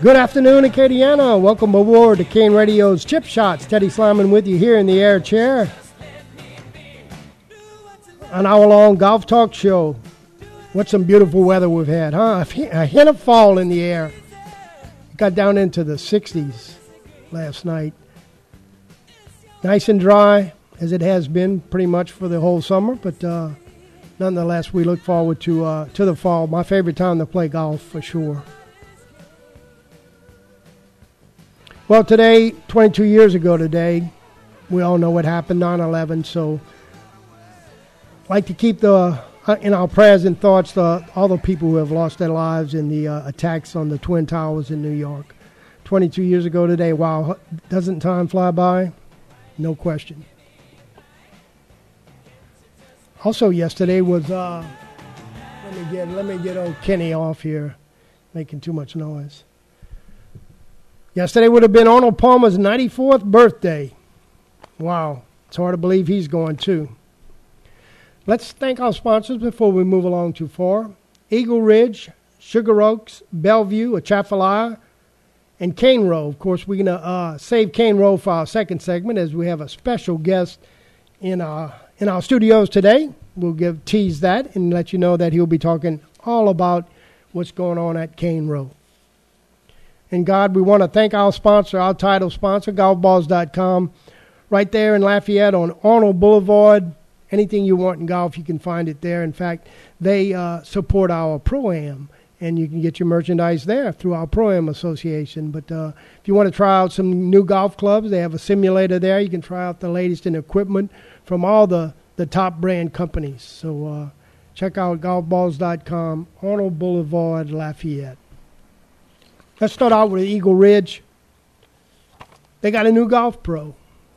Good afternoon, Acadiana. Welcome aboard to Cane Radio's Chip Shots. Teddy Sliman with you here in the air chair. An hour-long golf talk show. What some beautiful weather we've had, huh? A hint of fall in the air. Got down into the 60s last night. Nice and dry, as it has been pretty much for the whole summer, but nonetheless, we look forward to the fall. My favorite time to play golf, for sure. Well, today, 22 years ago today, we all know what happened, 9/11. So I'd like to keep in our prayers and thoughts all the people who have lost their lives in the attacks on the Twin Towers in New York. 22 years ago today, wow, doesn't time fly by? No question. Also yesterday was, let me get old Kenny off here, making too much noise. Yesterday would have been Arnold Palmer's 94th birthday. Wow. It's hard to believe he's gone too. Let's thank our sponsors before we move along too far. Eagle Ridge, Sugar Oaks, Bellevue, Atchafalaya, and Cane Row. Of course, we're going to save Cane Row for our second segment, as we have a special guest in our studios today. We'll tease that and let you know that he'll be talking all about what's going on at Cane Row. And God, we want to thank our sponsor, our title sponsor, GolfBalls.com, right there in Lafayette on Arnold Boulevard. Anything you want in golf, you can find it there. In fact, they support our Pro-Am, and you can get your merchandise there through our Pro-Am Association. But if you want to try out some new golf clubs, they have a simulator there. You can try out the latest in equipment from all the top brand companies. So check out golfballs.com, Arnold Boulevard, Lafayette. Let's start out with Eagle Ridge. They got a new golf pro,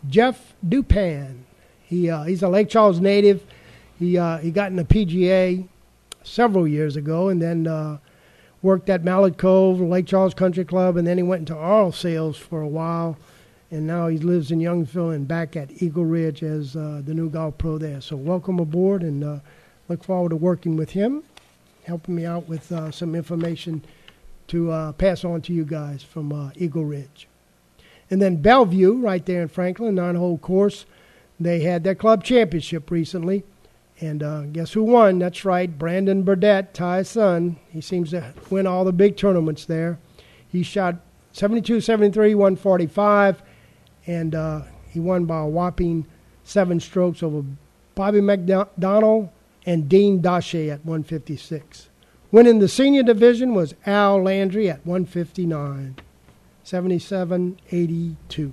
Jeff Dupan. He's a Lake Charles native. He got in the PGA several years ago, and then worked at Mallard Cove, Lake Charles Country Club, and then he went into oil sales for a while, and now he lives in Youngsville and back at Eagle Ridge as the new golf pro there. So welcome aboard, and look forward to working with him, helping me out with some information to pass on to you guys from Eagle Ridge. And then Bellevue, right there in Franklin, 9-hole course. They had their club championship recently, and guess who won? That's right, Brandon Burdett, Ty's son. He seems to win all the big tournaments there. He shot 72, 73, 145, and he won by a whopping 7 strokes over Bobby McDonald and Dean Dashe at 156. Winning the senior division was Al Landry at 159, 77-82.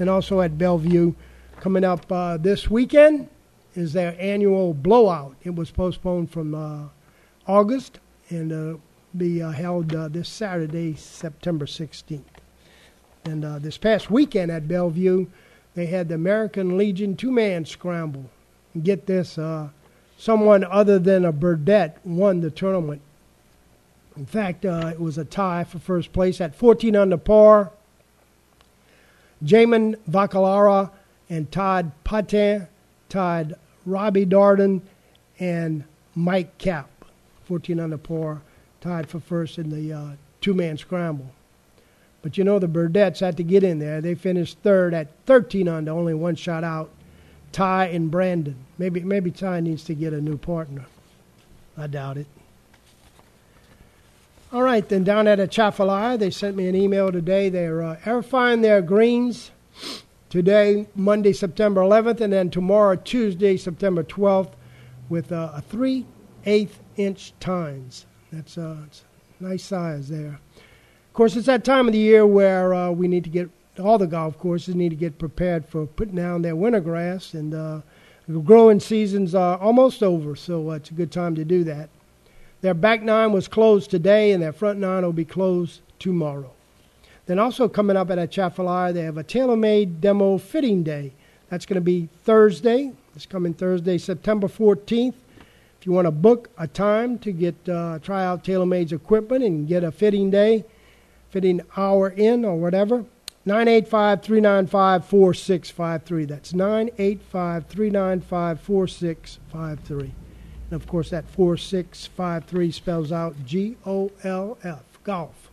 And also at Bellevue, coming up this weekend is their annual blowout. It was postponed from August and be held this Saturday, September 16th. And this past weekend at Bellevue, they had the American Legion 2-man scramble. And get this, someone other than a Burdett won the tournament. In fact, it was a tie for first place at 14 under par. Jamin Vakalara and Todd Patin tied Robbie Darden and Mike Capp, 14 under par, tied for first in the 2-man scramble. But you know the Burdettes had to get in there. They finished third at 13 under, only one shot out. Ty and Brandon. Maybe Ty needs to get a new partner. I doubt it. All right, then down at Atchafalaya, they sent me an email today. They're aerifying their greens today, Monday, September 11th, and then tomorrow, Tuesday, September 12th, with a 3/8-inch tines. That's it's a nice size there. Of course, it's that time of the year where we need to get all the golf courses need to get prepared for putting down their winter grass, and the growing seasons are almost over, so it's a good time to do that. Their back nine was closed today, and their front nine will be closed tomorrow. Then also coming up at Atchafalaya, they have a TaylorMade demo fitting day. That's going to be Thursday. It's coming Thursday, September 14th. If you want to book a time to get try out TaylorMade's equipment and get a fitting day, fitting hour in or whatever, 985-395-4653. That's 985-395-4653. And, of course, that 4653 spells out G-O-L-F, golf.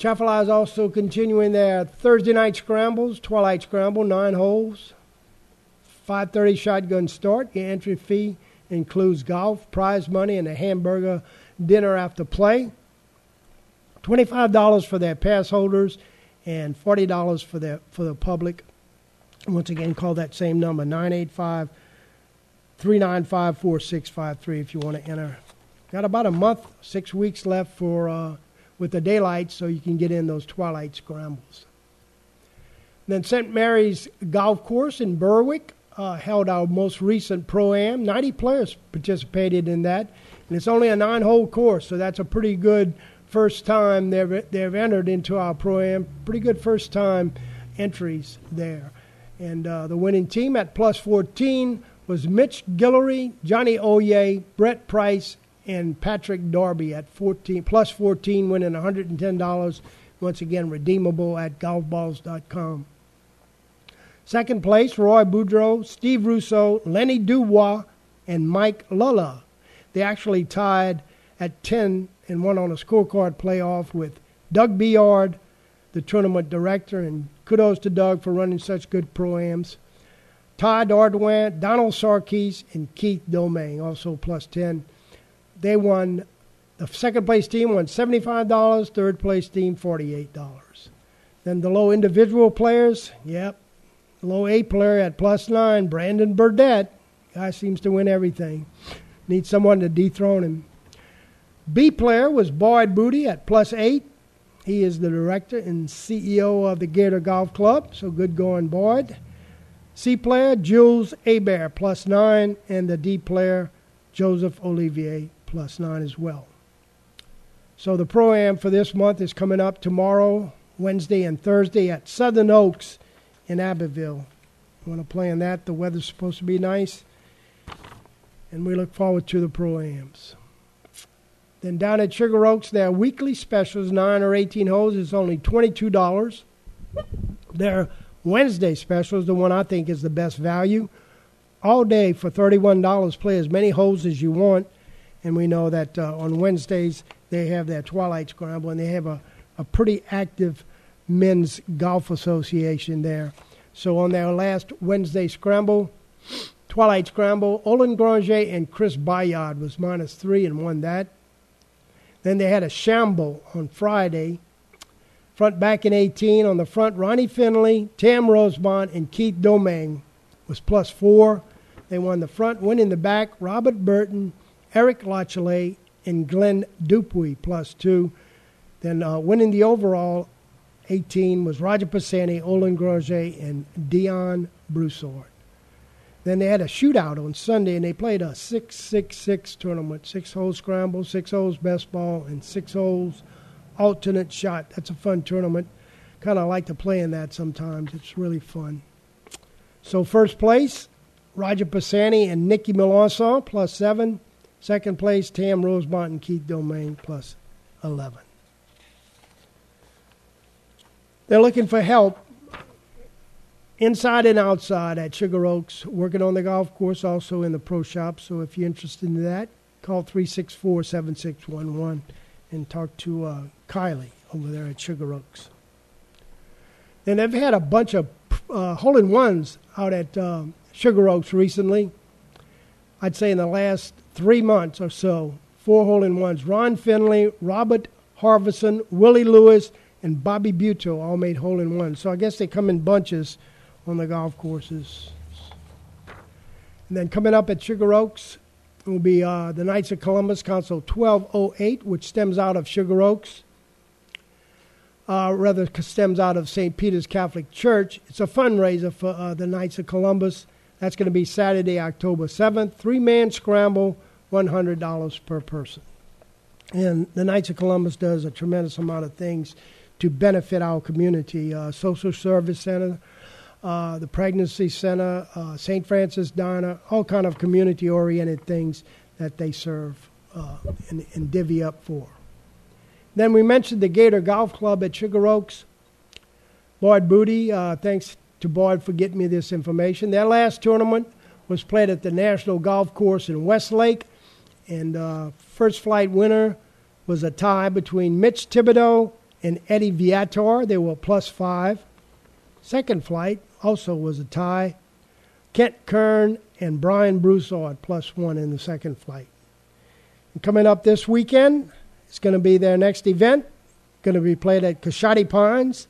Atchafalaya is also continuing their Thursday night scrambles, twilight scramble, 9 holes, 5:30 shotgun start. The entry fee includes golf, prize money, and a hamburger dinner after play. $25 for their pass holders and $40 for the public. Once again, call that same number, 985-395-4653 if you want to enter. Got about a month, 6 weeks left for with the daylight, so you can get in those twilight scrambles. And then St. Mary's Golf Course in Berwick held our most recent Pro-Am. 90 players participated in that, and it's only a 9-hole course, so that's a pretty good first time they've entered into our Pro-Am. Pretty good first time entries there. And the winning team at plus 14 was Mitch Guillory, Johnny Oye, Brett Price, and Patrick Darby at plus 14, winning $110. Once again, redeemable at GolfBalls.com. Second place, Roy Boudreau, Steve Russo, Lenny Dubois, and Mike Lulla. They actually tied at 10 and won on a scorecard playoff with Doug Biard, the tournament director, and kudos to Doug for running such good pro-ams. Todd Ardoin, Donald Sarkis, and Keith Domain, also plus 10. They won, the second-place team won $75, third-place team $48. Then the low individual players, low A player at plus 9, Brandon Burdett. Guy seems to win everything. Needs someone to dethrone him. B player was Boyd Booty at plus 8. He is the director and CEO of the Gator Golf Club, so good going, Boyd. C player, Jules Hebert, plus 9, and the D player, Joseph Olivier, plus 9 as well. So the Pro-Am for this month is coming up tomorrow, Wednesday and Thursday at Southern Oaks in Abbeville. You want to play in that? The weather's supposed to be nice, and we look forward to the Pro-Ams. Then down at Sugar Oaks, their weekly specials, 9 or 18 holes, is only $22. Their Wednesday specials, the one I think is the best value, all day for $31. Play as many holes as you want, and we know that on Wednesdays they have their twilight scramble, and they have a pretty active men's golf association there. So on their last Wednesday scramble, twilight scramble, Olin Granger and Chris Bayard was minus 3 and won that. Then they had a shamble on Friday. Front back in 18 on the front, Ronnie Finley, Tam Rosemont, and Keith Domain was plus 4. They won the front, winning the back, Robert Burton, Eric Lachelet, and Glenn Dupuy plus 2. Then winning the overall 18 was Roger Pisani, Olin Granger, and Dion Broussard. Then they had a shootout on Sunday, and they played a 6-6-6 tournament, 6-hole scramble, 6 holes best ball, and 6 holes alternate shot. That's a fun tournament. Kind of like to play in that sometimes. It's really fun. So first place, Roger Pisani and Nicky Melanson, plus 7. Second place, Tam Rosemont and Keith Domain, plus 11. They're looking for help inside and outside at Sugar Oaks, working on the golf course, also in the pro shop. So if you're interested in that, call 364-7611 and talk to Kylie over there at Sugar Oaks. And they've had a bunch of hole-in-ones out at Sugar Oaks recently. I'd say in the last 3 months or so, 4 hole-in-ones. Ron Finley, Robert Harvison, Willie Lewis, and Bobby Buto all made hole-in-ones. So I guess they come in bunches on the golf courses. And then coming up at Sugar Oaks will be the Knights of Columbus, Council 1208, which stems out of Sugar Oaks, rather stems out of St. Peter's Catholic Church. It's a fundraiser for the Knights of Columbus. That's going to be Saturday, October 7th. 3-man scramble, $100 per person. And the Knights of Columbus does a tremendous amount of things to benefit our community. Social Service Center, the Pregnancy Center, St. Francis Diner, all kind of community-oriented things that they serve and divvy up for. Then we mentioned the Gator Golf Club at Sugar Oaks. Boyd Booty, thanks to Boyd for getting me this information. Their last tournament was played at the National Golf Course in Westlake, and first flight winner was a tie between Mitch Thibodeau and Eddie Viator. They were +5. Second flight also was a tie. Kent Kern and Brian Brousseau at +1 in the second flight. And coming up this weekend, it's going to be their next event. Going to be played at Coshocton Pines.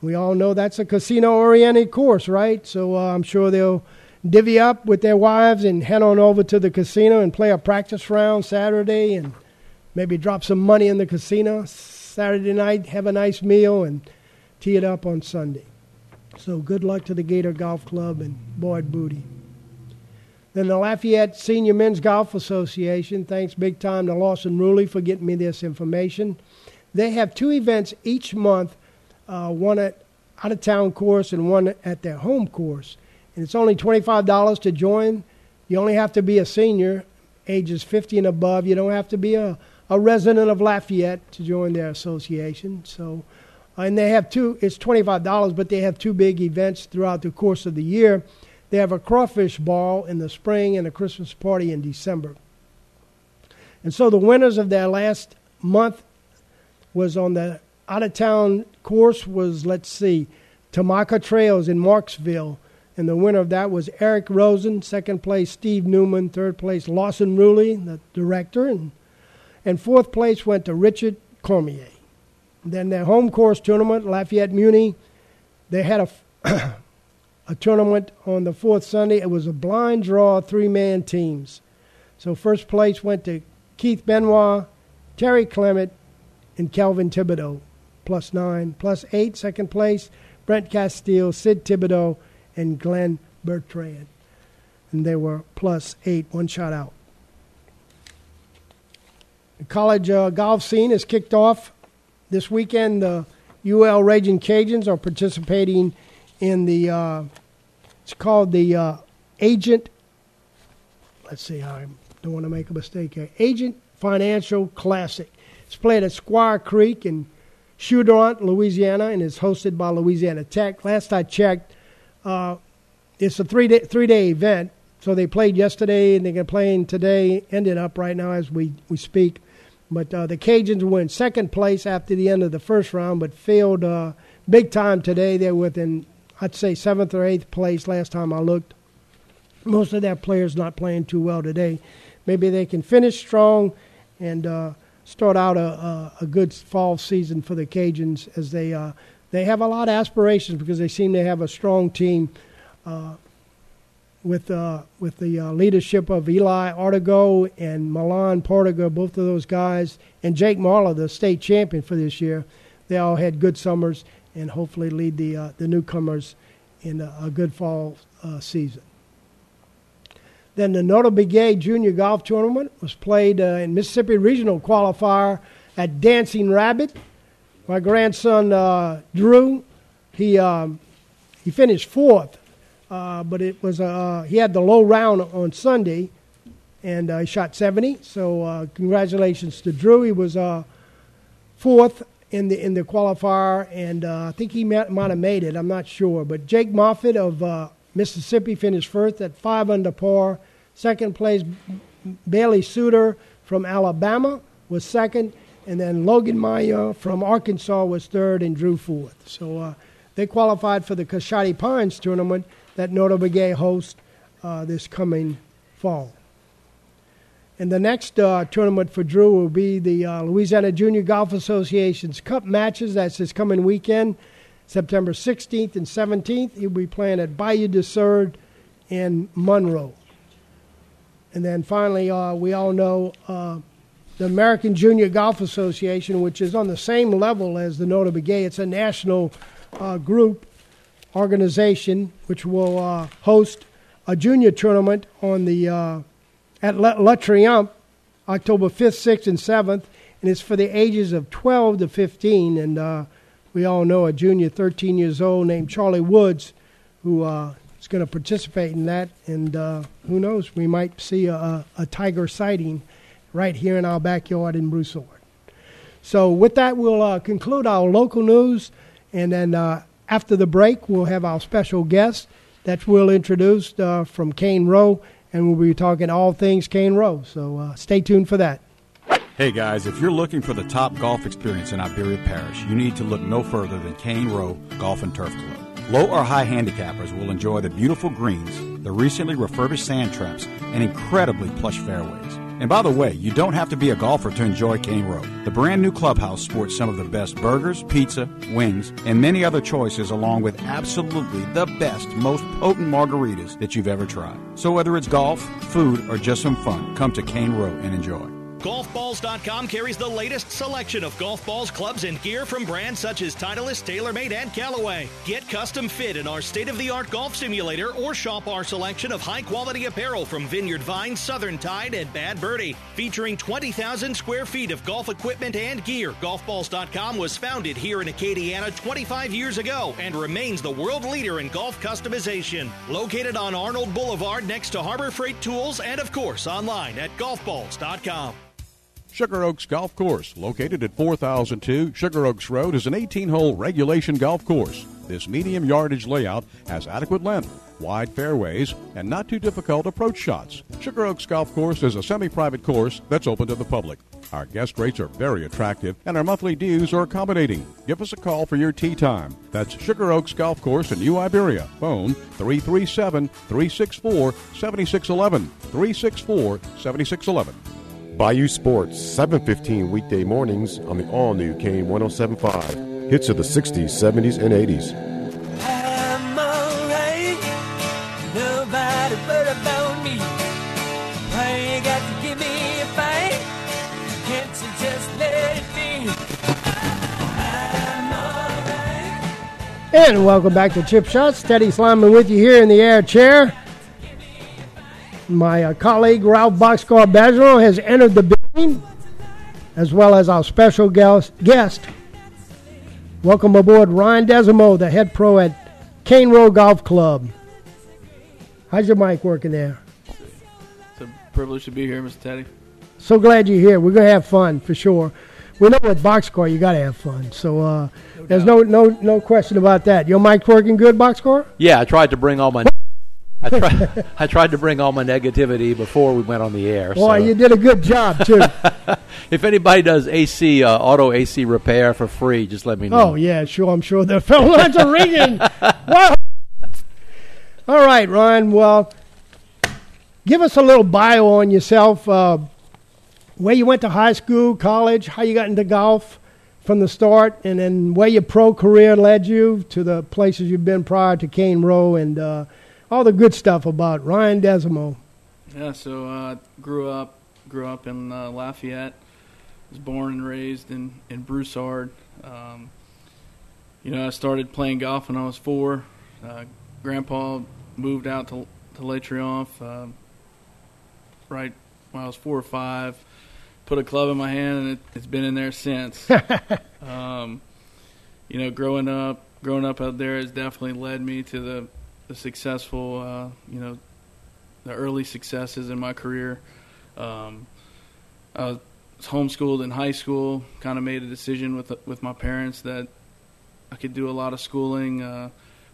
We all know that's a casino-oriented course, right? So I'm sure they'll divvy up with their wives and head on over to the casino and play a practice round Saturday and maybe drop some money in the casino Saturday night, have a nice meal, and tee it up on Sunday. So good luck to the Gator Golf Club and Boyd Booty. Then the Lafayette Senior Men's Golf Association, thanks big time to Lawson Ruley for getting me this information. They have two events each month, one at out-of-town course and one at their home course. And it's only $25 to join. You only have to be a senior, ages 50 and above. You don't have to be a resident of Lafayette to join their association. So, and they have two, it's $25, but they have two big events throughout the course of the year. They have a crawfish ball in the spring and a Christmas party in December. And so the winners of their last month was on the out-of-town course was, let's see, Tamaka Trails in Marksville. And the winner of that was Eric Rosen, second place Steve Newman, third place Lawson Ruley, the director, and fourth place went to Richard Cormier. Then their home course tournament, Lafayette Muni, they had a tournament on the fourth Sunday. It was a blind draw, three-man teams. So first place went to Keith Benoit, Terry Clement, and Calvin Thibodeau, +9. +8, second place, Brent Castile, Sid Thibodeau, and Glenn Bertrand. And they were +8, one shot out. The college golf scene is kicked off this weekend. The UL Raging Cajuns are participating in the, it's called the Agent, let's see, I don't want to make a mistake here, Agent Financial Classic. It's played at Squire Creek in Choudron, Louisiana, and is hosted by Louisiana Tech. Last I checked, it's a three-day event. So they played yesterday, and they're playing today, ended up right now as we speak. But the Cajuns were in second place after the end of the first round, but failed big time today. They're within, I'd say, 7th or 8th place last time I looked. Most of their players not playing too well today. Maybe they can finish strong and start out a good fall season for the Cajuns as they have a lot of aspirations because they seem to have a strong team with the leadership of Eli Artigo and Milan Portiga, both of those guys, and Jake Marler, the state champion for this year. They all had good summers and hopefully lead the newcomers in a good fall season. Then the Notre Bigay Junior Golf Tournament was played in Mississippi Regional Qualifier at Dancing Rabbit. My grandson, Drew, he finished fourth, but it was he had the low round on Sunday, and he shot 70. So congratulations to Drew. He was fourth in the qualifier, and I think he might have made it. I'm not sure, but Jake Moffitt of Mississippi finished first at 5 under par. Second place, Bailey Suter from Alabama was second, and then Logan Meyer from Arkansas was third and Drew fourth. So they qualified for the Coshocton Pines tournament that Notre Bigay hosts this coming fall. And the next tournament for Drew will be the Louisiana Junior Golf Association's Cup matches. That's this coming weekend. September 16th and 17th, he'll be playing at Bayou de Serd in Monroe. And then finally, we all know the American Junior Golf Association, which is on the same level as the Notre Bigay. It's a national group organization which will host a junior tournament on the at Le Triomphe, October 5th, 6th, and 7th. And it's for the ages of 12 to 15, and we all know a junior 13 years old named Charlie Woods who is going to participate in that. And who knows, we might see a tiger sighting right here in our backyard in Broussard. So with that, we'll conclude our local news. And then after the break, we'll have our special guest that we'll introduce from Cane Row. And we'll be talking all things Cane Row. So stay tuned for that. Hey guys, if you're looking for the top golf experience in Iberia Parish, you need to look no further than Cane Row Golf and Turf Club. Low or high handicappers will enjoy the beautiful greens, the recently refurbished sand traps, and incredibly plush fairways. And by the way, you don't have to be a golfer to enjoy Cane Row. The brand new clubhouse sports some of the best burgers, pizza, wings, and many other choices, along with absolutely the best, most potent margaritas that you've ever tried. So whether it's golf, food, or just some fun, come to Cane Row and enjoy. GolfBalls.com carries the latest selection of golf balls, clubs, and gear from brands such as Titleist, TaylorMade, and Callaway. Get custom fit in our state-of-the-art golf simulator or shop our selection of high-quality apparel from Vineyard Vine, Southern Tide, and Bad Birdie. Featuring 20,000 square feet of golf equipment and gear, GolfBalls.com was founded here in Acadiana 25 years ago and remains the world leader in golf customization. Located on Arnold Boulevard next to Harbor Freight Tools and, of course, online at GolfBalls.com. Sugar Oaks Golf Course, located at 4002 Sugar Oaks Road, is an 18-hole regulation golf course. This medium yardage layout has adequate length, wide fairways, and not too difficult approach shots. Sugar Oaks Golf Course is a semi-private course that's open to the public. Our guest rates are very attractive, and our monthly dues are accommodating. Give us a call for your tee time. That's Sugar Oaks Golf Course in New Iberia. Phone 337-364-7611, 364-7611. Bayou Sports, 7:15 weekday mornings on the all-new Kane 107.5. Hits of the 60s, 70s, and 80s. I'm all right. Nobody but about me. Why you got to give me a fight? Can't you just let it be? I'm all right. And welcome back to Chip Shots. Teddy Sliman with you here in the air chair. My colleague, Ralph Boxcar Bazelon, has entered the building, as well as our special guest. Welcome aboard, Ryan Desimo, the head pro at Cane Row Golf Club. How's your mic working there? It's a privilege to be here, Mr. Teddy. So glad you're here. We're going to have fun, for sure. We know with Boxcar, you got to have fun, so there's no question about that. Your mic's working good, Boxcar? Yeah, I tried to bring all my... I tried to bring all my negativity before we went on the air. Boy, so. You did a good job, too. If anybody does AC, auto AC repair for free, just let me know. Oh, yeah, sure. I'm sure the phone lines are ringing. Wow. All right, Ryan. Well, give us a little bio on yourself, where you went to high school, college, how you got into golf from the start, and then where your pro career led you to the places you've been prior to Cane Row and all the good stuff about Ryan Desimo. Yeah, so I grew up in Lafayette. Was born and raised in Broussard. I started playing golf when I was 4. Grandpa moved out to Lake Charles right when I was 4 or 5. Put a club in my hand, and it's been in there since. Growing up out there has definitely led me to the successful, the early successes in my career. I was homeschooled in high school, kind of made a decision with my parents that I could do a lot of schooling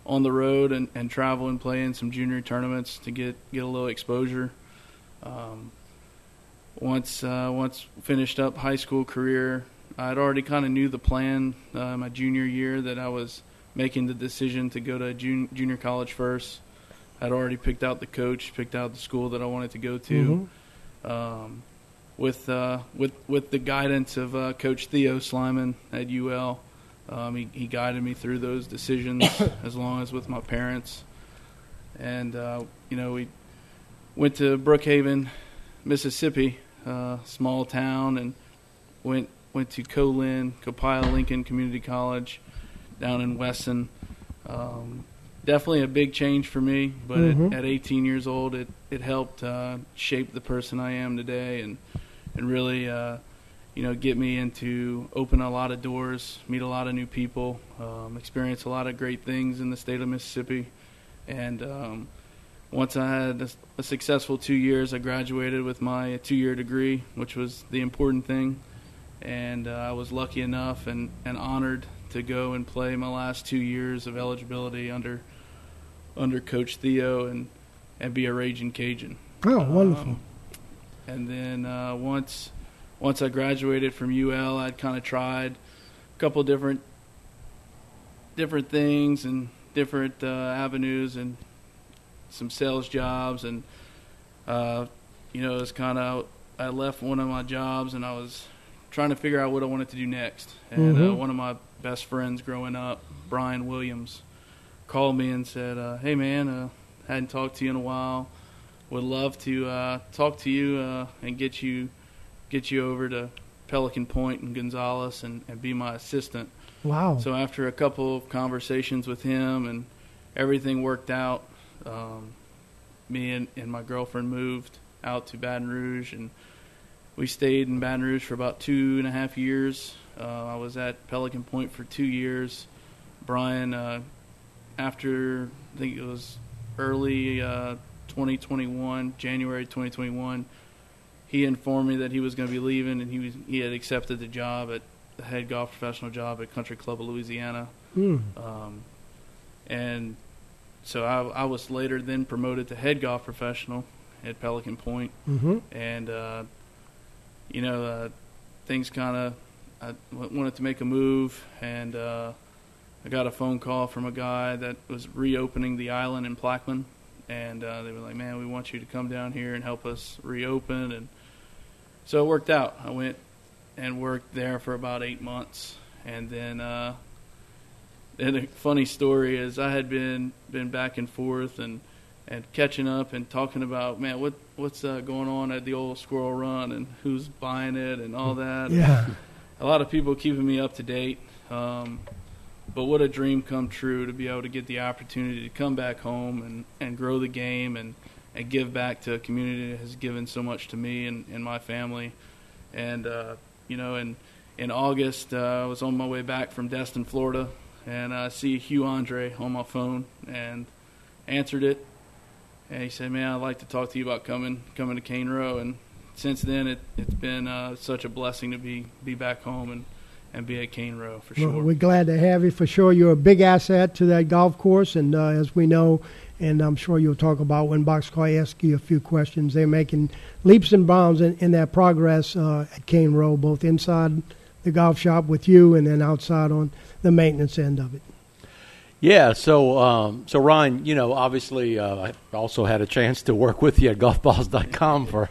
on the road and travel and play in some junior tournaments to get a little exposure. Once finished up high school career, I'd already kind of knew the plan my junior year that I was making the decision to go to junior college first. I'd already picked out the coach, picked out the school that I wanted to go to. Mm-hmm. With the guidance of Coach Theo Sliman at UL, he guided me through those decisions as long as with my parents. And, we went to Brookhaven, Mississippi, small town, and went to Copiah Lincoln Community College, down in Wesson. Definitely a big change for me, but mm-hmm. at 18 years old, it helped shape the person I am today and really, get me into open a lot of doors, meet a lot of new people, experience a lot of great things in the state of Mississippi. And once I had a successful 2 years, I graduated with my 2-year degree, which was the important thing. And I was lucky enough and honored to go and play my last 2 years of eligibility under Coach Theo and be a Raging Cajun. Oh, wonderful. And then uh, once once I graduated from UL, I'd kind of tried a couple different things and different avenues and some sales jobs, and it's kind of, I left one of my jobs and I was trying to figure out what I wanted to do next. And one of my best friends growing up, Brian Williams, called me and said, hey man, hadn't talked to you in a while, would love to talk to you and get you over to Pelican Point and Gonzales and be my assistant. Wow. So after a couple of conversations with him and everything worked out, me and my girlfriend moved out to Baton Rouge, and we stayed in Baton Rouge for about 2.5 years. I was at Pelican Point for 2 years. Brian, after I think it was early 2021, January 2021, he informed me that he was going to be leaving, and he had accepted the job at the head golf professional job at Country Club of Louisiana. And so I was later then promoted to head golf professional at Pelican Point. And things kind of, I wanted to make a move, and I got a phone call from a guy that was reopening the island in Plaquemine, and they were like, man, we want you to come down here and help us reopen. And so it worked out. I went and worked there for about 8 months, and then a funny story is I had been back and forth and catching up and talking about, man, what's going on at the old Squirrel Run and who's buying it and all that. Yeah. A lot of people keeping me up to date. But what a dream come true to be able to get the opportunity to come back home and grow the game and give back to a community that has given so much to me and my family. And, in August, I was on my way back from Destin, Florida, and I see Hugh Andre on my phone and answered it. And he said, man, I'd like to talk to you about coming to Cane Row. And since then, it's been such a blessing to be back home and be at Cane Row, for sure. Well, we're glad to have you, for sure. You're a big asset to that golf course, and as we know, and I'm sure you'll talk about when Boxcar asks you a few questions, they're making leaps and bounds in their progress at Cane Row, both inside the golf shop with you and then outside on the maintenance end of it. Yeah, so Ron, obviously I also had a chance to work with you at GolfBalls.com for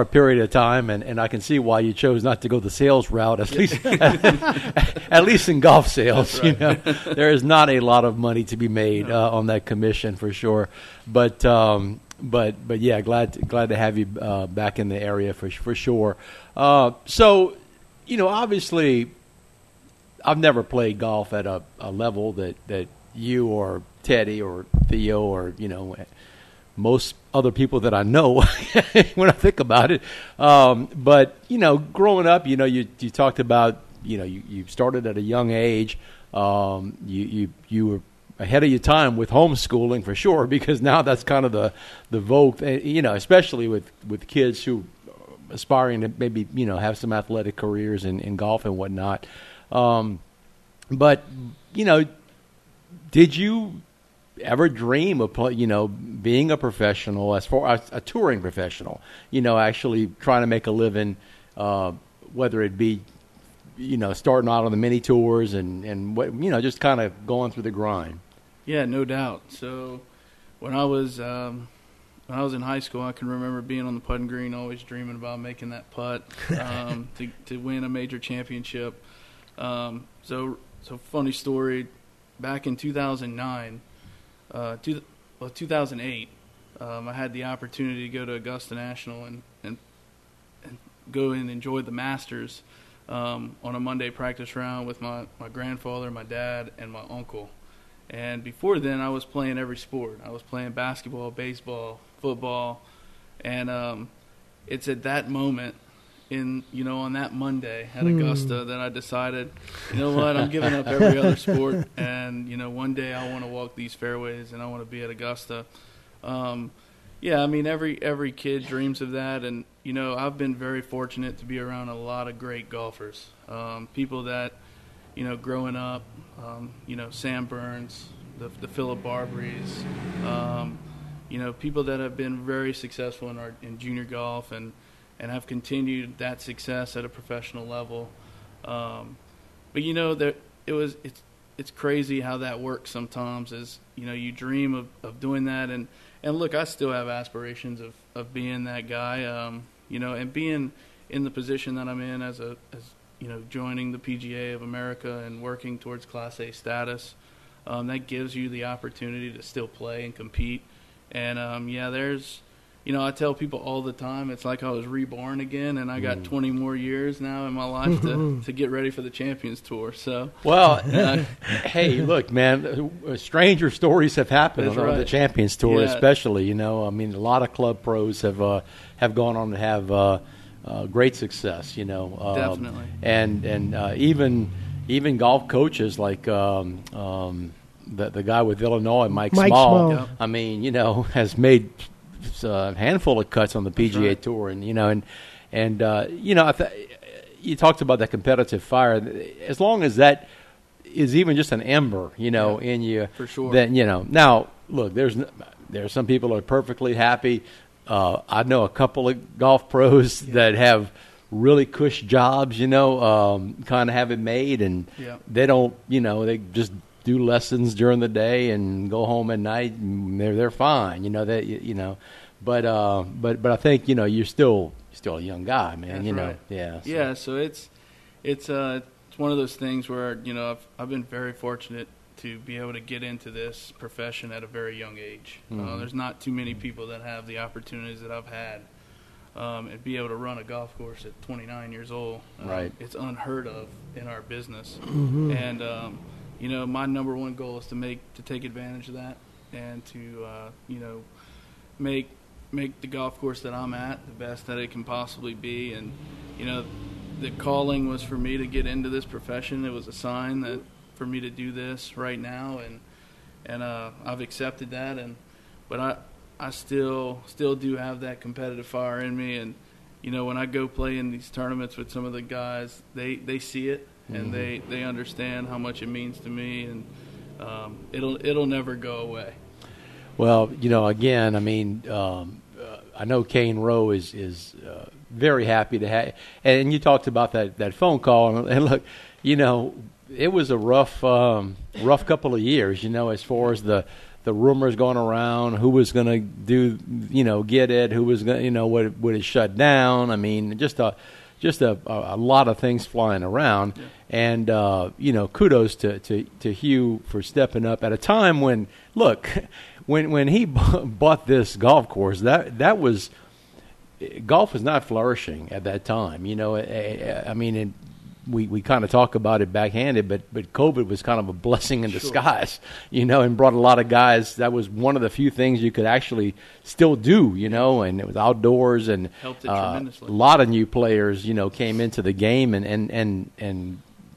a period of time, and I can see why you chose not to go the sales route, at least in golf sales. That's right. There is not a lot of money to be made on that commission, for sure. But yeah, glad to have you back in the area for sure. Obviously, I've never played golf at a level that you or Teddy or Theo or, most other people that I know when I think about it. But, growing up, you talked about, you started at a young age. You were ahead of your time with homeschooling, for sure, because now that's kind of the vogue, especially with kids who are aspiring to maybe, have some athletic careers in golf and whatnot. But, did you ever dream of, being a professional, as far as a touring professional, actually trying to make a living, whether it be, starting out on the mini tours and what, just kind of going through the grind? Yeah, no doubt. So when I was in high school, I can remember being on the putting green, always dreaming about making that putt, to win a major championship. So funny story, back in 2008, I had the opportunity to go to Augusta National and go and enjoy the Masters, on a Monday practice round with my grandfather, my dad, and my uncle. And before then, I was playing every sport. I was playing basketball, baseball, football, and it's at that moment, on that Monday at Augusta, that I decided, what, I'm giving up every other sport, and one day I want to walk these fairways and I want to be at Augusta. Every kid dreams of that, and I've been very fortunate to be around a lot of great golfers, people that, growing up, Sam Burns, the Philip Barberys, people that have been very successful in junior golf, and and have continued that success at a professional level. But you know, there it's crazy how that works sometimes. Is, you know, you dream of doing that, and look, I still have aspirations of being that guy. You know, and being in the position that I'm in as you know, joining the PGA of America and working towards Class A status, that gives you the opportunity to still play and compete. And yeah, there's, you know, I tell people all the time, it's like I was reborn again, and I got 20 more years now in my life to get ready for the Champions Tour. So, well, hey, look, man, stranger stories have happened on the Champions Tour, especially. You know, I mean, a lot of club pros have gone on to have great success. You know, definitely, and even golf coaches like. The guy with Illinois, Mike Small. Yep. I mean, you know, has made a handful of cuts on the PGA Tour, and you know, you know, you talked about that competitive fire. As long as that is even just an ember, you know, in you, for sure. Then you know. Now, look, there's some people who are perfectly happy. I know a couple of golf pros that have really cush jobs, you know, kind of have it made, and they don't, you know, they just do lessons during the day and go home at night, and they're fine, you know, that, you know, but I think, you know, you're still a young guy, man. That's know. So it's one of those things where, you know, I've been very fortunate to be able to get into this profession at a very young age. There's not too many people that have the opportunities that I've had, and be able to run a golf course at 29 years old. It's unheard of in our business. And, you know, my number one goal is to take advantage of that, and to you know, make the golf course that I'm at the best that it can possibly be. And you know, the calling was for me to get into this profession. It was a sign that for me to do this right now, and I've accepted that. And but I still do have that competitive fire in me. And you know, when I go play in these tournaments with some of the guys, they see it. And they understand how much it means to me, and it'll never go away. Well, you know, again, I mean, I know Cane Row is very happy to have, and you talked about that phone call, and look, you know, it was a rough couple of years, you know, as far as the rumors going around, who was going to do, you know, get it, who was going to, you know, would it shut down? I mean, just a lot of things flying around, and you know, kudos to Hugh for stepping up at a time when, look, when he bought this golf course, golf was not flourishing at that time. You know, I mean, we kind of talk about it backhanded, but COVID was kind of a blessing in disguise, you know, and brought a lot of guys. That was one of the few things you could actually still do, you know, and it was outdoors, and helped it tremendously. A lot of new players, you know, came into the game, and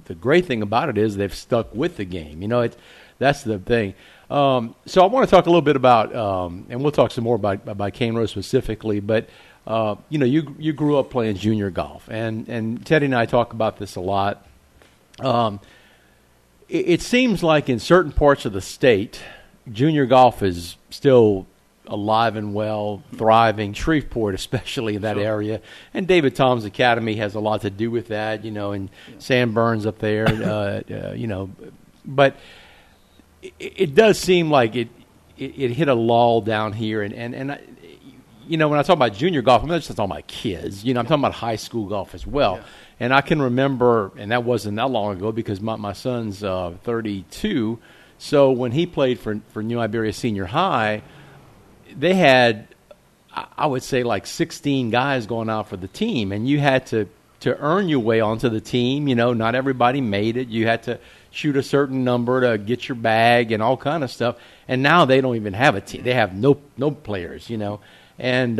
the great thing about it is they've stuck with the game. You know, that's the thing. So I want to talk a little bit about, and we'll talk some more about Cane Row specifically, but you know, you grew up playing junior golf, and Teddy and I talk about this a lot. It seems like in certain parts of the state, junior golf is still alive and well, thriving. Shreveport, especially in that area, and David Tom's Academy has a lot to do with that. You know, and Sam Burns up there, you know, but it does seem like it hit a lull down here, and I, you know, when I talk about junior golf, I'm not just talking about kids. You know, I'm talking about high school golf as well. Yeah. And I can remember, and that wasn't that long ago, because my son's 32. So when he played for New Iberia Senior High, they had, I would say, like 16 guys going out for the team. And you had to earn your way onto the team. You know, not everybody made it. You had to shoot a certain number to get your bag and all kind of stuff. And now they don't even have a team. They have no players, you know. And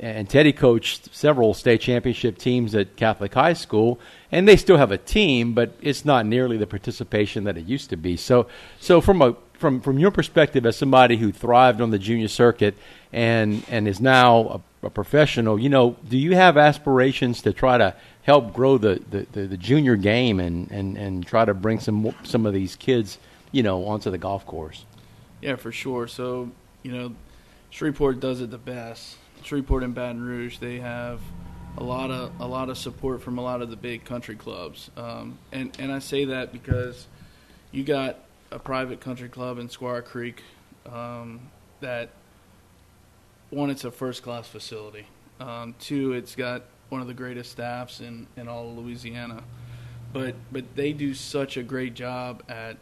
Teddy coached several state championship teams at Catholic High School, and they still have a team, but it's not nearly the participation that it used to be. So from your perspective as somebody who thrived on the junior circuit and is now a professional, you know, do you have aspirations to try to help grow the junior game and try to bring some of these kids, you know, onto the golf course? Yeah, for sure. So, you know, Shreveport does it the best. Shreveport and Baton Rouge, they have a lot of support from a lot of the big country clubs. And I say that because you got a private country club in Squire Creek that, one, it's a first-class facility. Two, it's got one of the greatest staffs in all of Louisiana. But they do such a great job at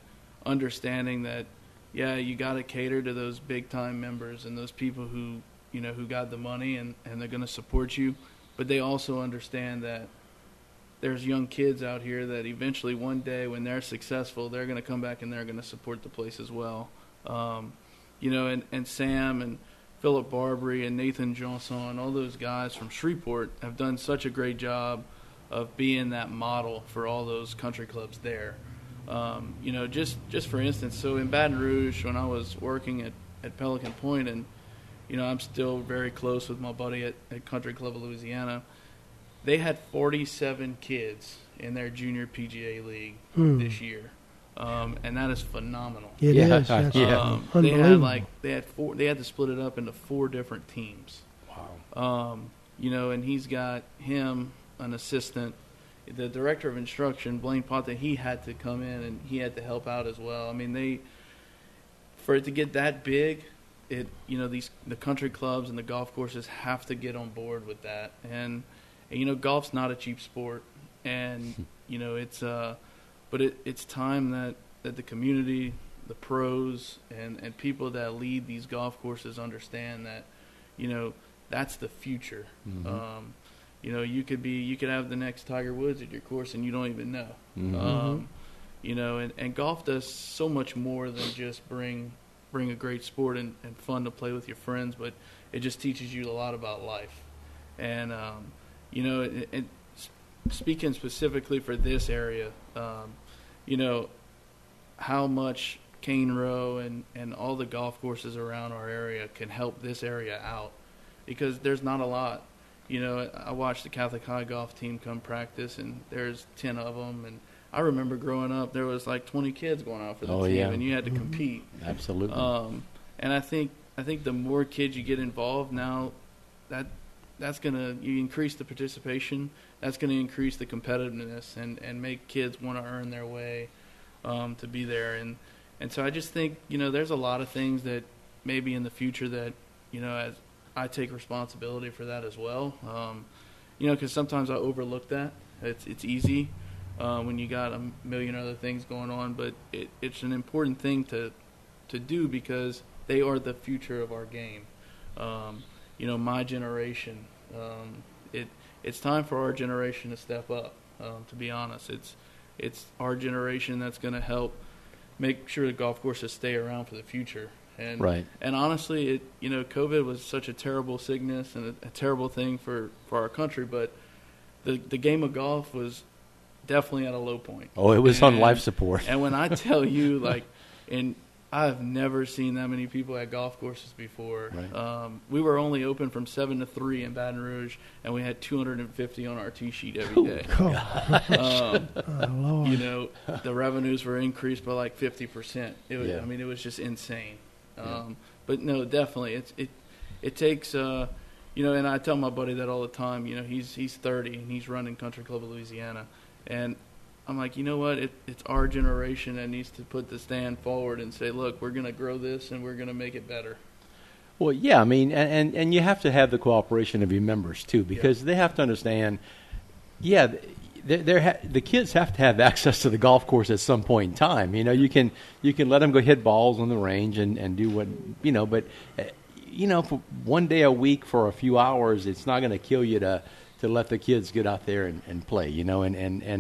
understanding that, yeah, you got to cater to those big-time members and those people who, you know, who got the money and they're going to support you. But they also understand that there's young kids out here that eventually one day when they're successful, they're going to come back and they're going to support the place as well. You know, and Sam and Philip Barbary and Nathan Johnson, all those guys from Shreveport have done such a great job of being that model for all those country clubs there. You know, just for instance, so in Baton Rouge, when I was working at Pelican Point, and, you know, I'm still very close with my buddy at Country Club of Louisiana, they had 47 kids in their junior PGA League this year, and that is phenomenal. It is. They had to split it up into 4 different teams. Wow. You know, and he's got him, an assistant, the director of instruction, Blaine Ponte. He had to come in and he had to help out as well. I mean, for it to get that big, the country clubs and the golf courses have to get on board with that. And you know, golf's not a cheap sport, and, you know, it's time that the community, the pros, and people that lead these golf courses understand that, you know, that's the future. Mm-hmm. You know, you could have the next Tiger Woods at your course and you don't even know. Mm-hmm. You know, and golf does so much more than just bring a great sport and fun to play with your friends, but it just teaches you a lot about life. And, you know, and speaking specifically for this area, you know, how much Cane Row and all the golf courses around our area can help this area out, because there's not a lot. You know, I watched the Catholic High golf team come practice, and there's 10 of them. And I remember growing up, there was like 20 kids going out for the team, yeah. And you had to compete. Absolutely. And I think the more kids you get involved now, you increase the participation. That's going to increase the competitiveness and make kids want to earn their way to be there. And so I just think, you know, there's a lot of things that maybe in the future that, you know, as I take responsibility for that as well. You know, because sometimes I overlook that. It's easy when you got a million other things going on, but it's an important thing to do because they are the future of our game. You know, my generation, it's time for our generation to step up, to be honest. It's our generation that's going to help make sure the golf courses stay around for the future. And, right. And honestly, you know, COVID was such a terrible sickness and a terrible thing for our country, but the game of golf was definitely at a low point. Oh, it was on life support. And when I tell you, like, I've never seen that many people at golf courses before. Right. We were only open from 7 to 3 in Baton Rouge, and we had 250 on our tee sheet every day. You know, the revenues were increased by like 50%. I mean, it was just insane. But no, definitely, it takes you know. And I tell my buddy that all the time. You know, he's 30 and he's running Country Club of Louisiana, and I'm like, you know what? It's our generation that needs to put the stand forward and say, look, we're going to grow this and we're going to make it better. Well, yeah, I mean, and you have to have the cooperation of your members, too, because they have to understand, the kids have to have access to the golf course at some point in time. You know, you can let them go hit balls on the range and do what, you know, but, you know, for one day a week for a few hours, it's not going to kill you to let the kids get out there and play, you know, and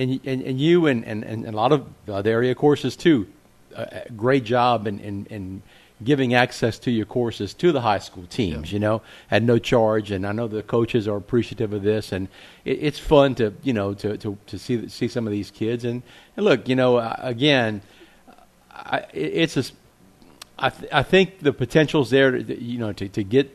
you and a lot of the area courses too, great job in giving access to your courses to the high school teams, you know, at no charge. And I know the coaches are appreciative of this, and it's fun to, you know, to see some of these kids. And look, you know, again, I think the potential's there, you know, to get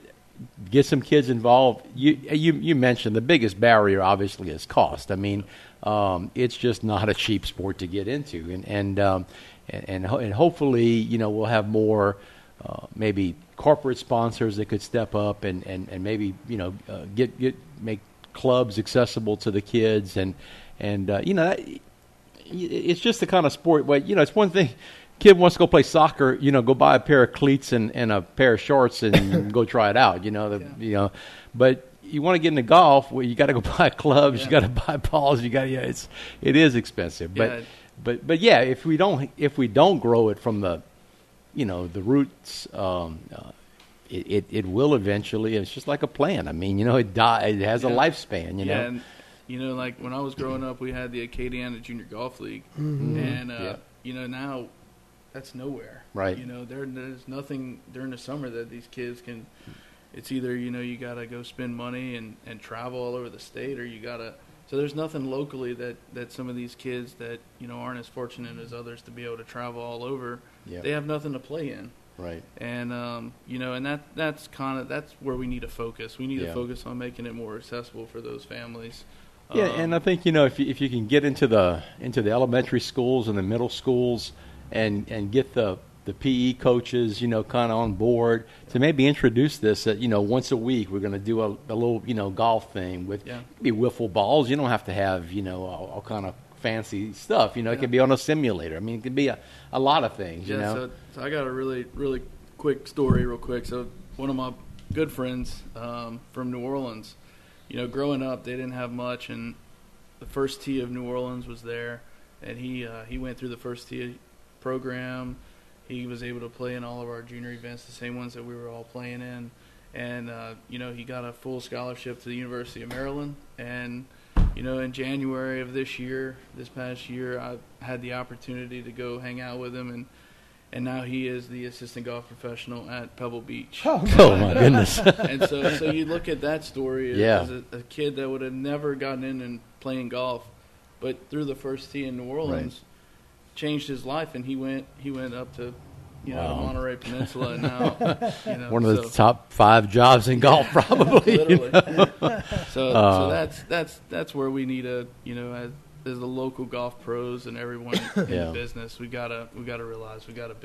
some kids involved. You mentioned the biggest barrier obviously is cost. I mean, it's just not a cheap sport to get into, and hopefully, you know, we'll have more maybe corporate sponsors that could step up and maybe, you know, make clubs accessible to the kids, and you know, it's just the kind of sport where, you know, it's one thing. Kid wants to go play soccer, you know, go buy a pair of cleats and a pair of shorts and go try it out, you know. You know, but you want to get into golf, well, you got to go buy clubs, you got to buy balls, you got it is expensive. But but if we don't grow it from the, you know, the roots, it will eventually. It's just like a plant. I mean, you know, it has a lifespan, you know. And, you know, like when I was growing up, we had the Acadiana Junior Golf League, and you know, now that's nowhere. Right. You know, there's nothing during the summer that these kids can. It's either, you know, you got to go spend money and travel all over the state, or you got to. So there's nothing locally that some of these kids that, you know, aren't as fortunate as others to be able to travel all over. Yep. They have nothing to play in. Right. And, you know, and that's where we need to focus. We need to focus on making it more accessible for those families. Yeah, and I think, you know, if you can get into the elementary schools and the middle schools, and get the PE coaches, you know, kind of on board to maybe introduce this that, you know, once a week we're going to do a little, you know, golf thing with be wiffle balls. You don't have to have, you know, all kind of fancy stuff. You know, it can be on a simulator. I mean, it can be a lot of things, you know. So I got a really, really quick story real quick. So one of my good friends from New Orleans, you know, growing up, they didn't have much. And the first tee of New Orleans was there. And he went through the first tee program. He was able to play in all of our junior events, the same ones that we were all playing in. And, you know, he got a full scholarship to the University of Maryland. And, you know, in January of this past year, I had the opportunity to go hang out with him. And now he is the assistant golf professional at Pebble Beach. Oh my goodness. And so you look at that story as a kid that would have never gotten in and playing golf, but through the first tee in New Orleans, changed his life, and he went up to, you know, the Monterey Peninsula, and now, you know, one of the top 5 jobs in golf, probably. Literally. You know? So that's where we need to, you know, as the local golf pros and everyone in the business, we gotta realize we gotta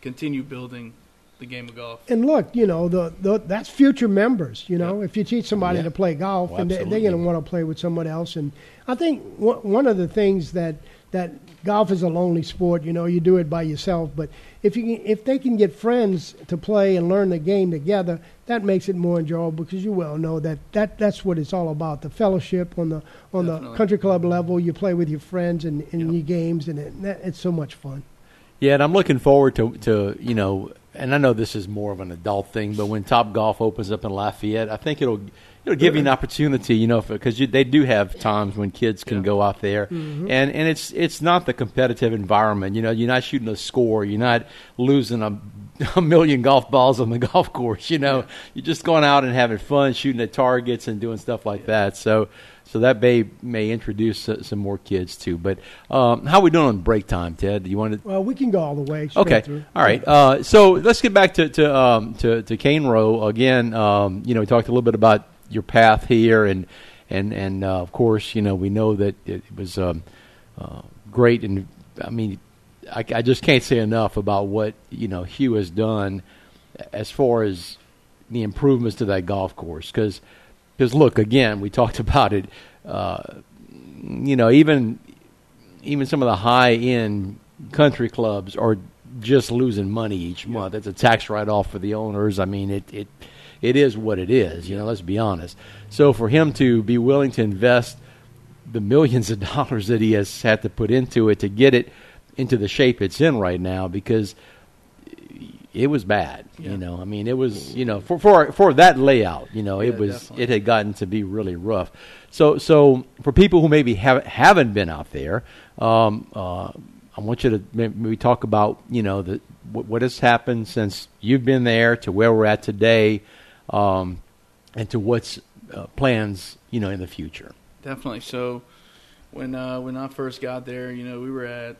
continue building the game of golf. And look, you know, that's future members. You know, if you teach somebody to play golf, and they're gonna want to play with someone else. And I think one of the things that golf is a lonely sport, you know, you do it by yourself, but if they can get friends to play and learn the game together, that makes it more enjoyable, because you well know that's what it's all about, the fellowship on the country club level. You play with your friends and your games, and it's so much fun. Yeah, and I'm looking forward to, you know, and I know this is more of an adult thing, but when Top Golf opens up in Lafayette, I think it'll give you an opportunity, you know, because they do have times when kids can go out there, and it's not the competitive environment. You know, you're not shooting a score, you're not losing a million golf balls on the golf course. You know, you're just going out and having fun, shooting at targets and doing stuff like that. So that may introduce some more kids too. But how are we doing on break time, Ted? Do you want to? Well, we can go all the way. Okay. Through. All right. So let's get back to Cane Row again. You know, we talked a little bit about your path here, and of course, you know, we know that it was great, and I mean, I just can't say enough about what, you know, Hugh has done as far as the improvements to that golf course, because look, again, we talked about it. You know, even some of the high-end country clubs are just losing money each month. It's a tax write-off for the owners. I mean, it is what it is. You know, let's be honest. So for him to be willing to invest the millions of dollars that he has had to put into it to get it into the shape it's in right now, because it was bad, you know. I mean, it was, you know, for that layout, you know, it was definitely. It had gotten to be really rough. So for people who maybe haven't been out there, I want you to maybe talk about, you know, what has happened since you've been there to where we're at today, and to what's plans, you know, in the future. Definitely. So when I first got there, you know,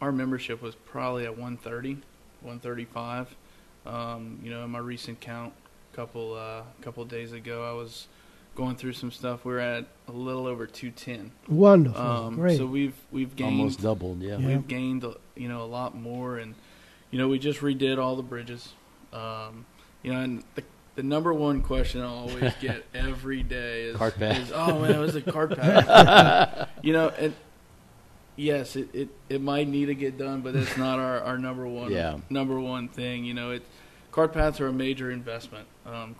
our membership was probably at 130. 135. You know, in my recent count, couple days ago, I was going through some stuff. We're at a little over 210. Wonderful, great. So we've gained almost doubled. Yeah, we've gained, you know, a lot more, and you know, we just redid all the bridges. You know, and the The number one question I always get every day is, cart path. Oh, man, it was a cart path. You know, and yes, it might need to get done, but it's not our number one thing. You know, cart paths are a major investment.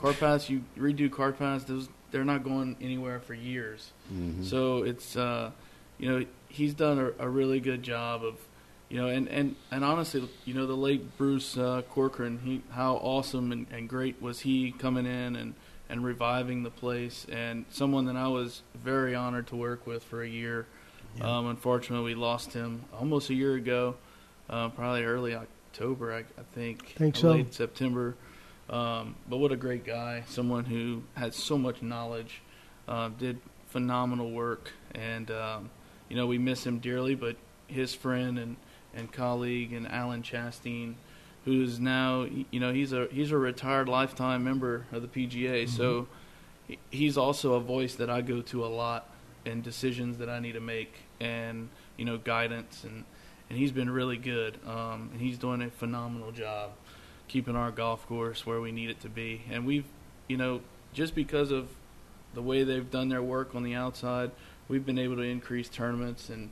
Cart paths, you redo cart paths, they're not going anywhere for years. Mm-hmm. So it's, you know, he's done a really good job of, you know, and honestly, you know, the late Bruce Corcoran, how awesome and great was he coming in and reviving the place, and someone that I was very honored to work with for a year. Yeah. Unfortunately, we lost him almost a year ago, probably early October, I think. I think so. Late September. But what a great guy, someone who had so much knowledge, did phenomenal work, and, you know, we miss him dearly, but his friend and colleague and Alan Chastain, who's now, you know, he's a retired lifetime member of the PGA, mm-hmm. so he's also a voice that I go to a lot in decisions that I need to make, and, you know, guidance, and he's been really good. And he's doing a phenomenal job keeping our golf course where we need it to be, and we've, you know, just because of the way they've done their work on the outside, we've been able to increase tournaments, and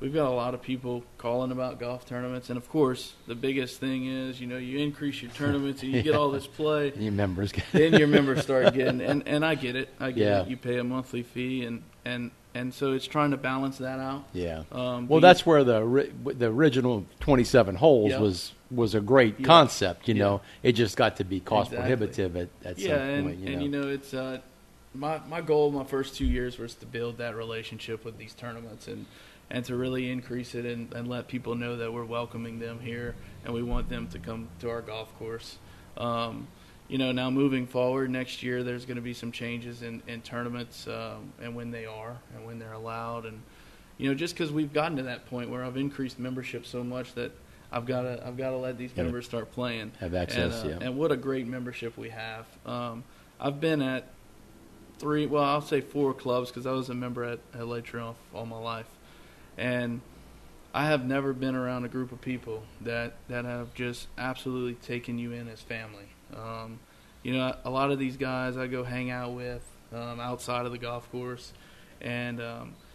we've got a lot of people calling about golf tournaments, and of course, the biggest thing is, you know, you increase your tournaments and you get all this play. Your members get then your members start getting, and I get it. I get it. You pay a monthly fee, and so it's trying to balance that out. Yeah. Well, that's where the original 27 holes was a great concept. You know, it just got to be cost prohibitive at some point. You know? And you know, it's my goal. My first 2 years was to build that relationship with these tournaments and to really increase it and let people know that we're welcoming them here and we want them to come to our golf course. You know, now moving forward, next year there's going to be some changes in tournaments and when they are and when they're allowed. And, you know, just because we've gotten to that point where I've increased membership so much that I've got to let these members start playing. Have access, and, and what a great membership we have. I've been at four clubs because I was a member at Lake Charles all my life. And I have never been around a group of people that have just absolutely taken you in as family. You know, a lot of these guys I go hang out with outside of the golf course, and,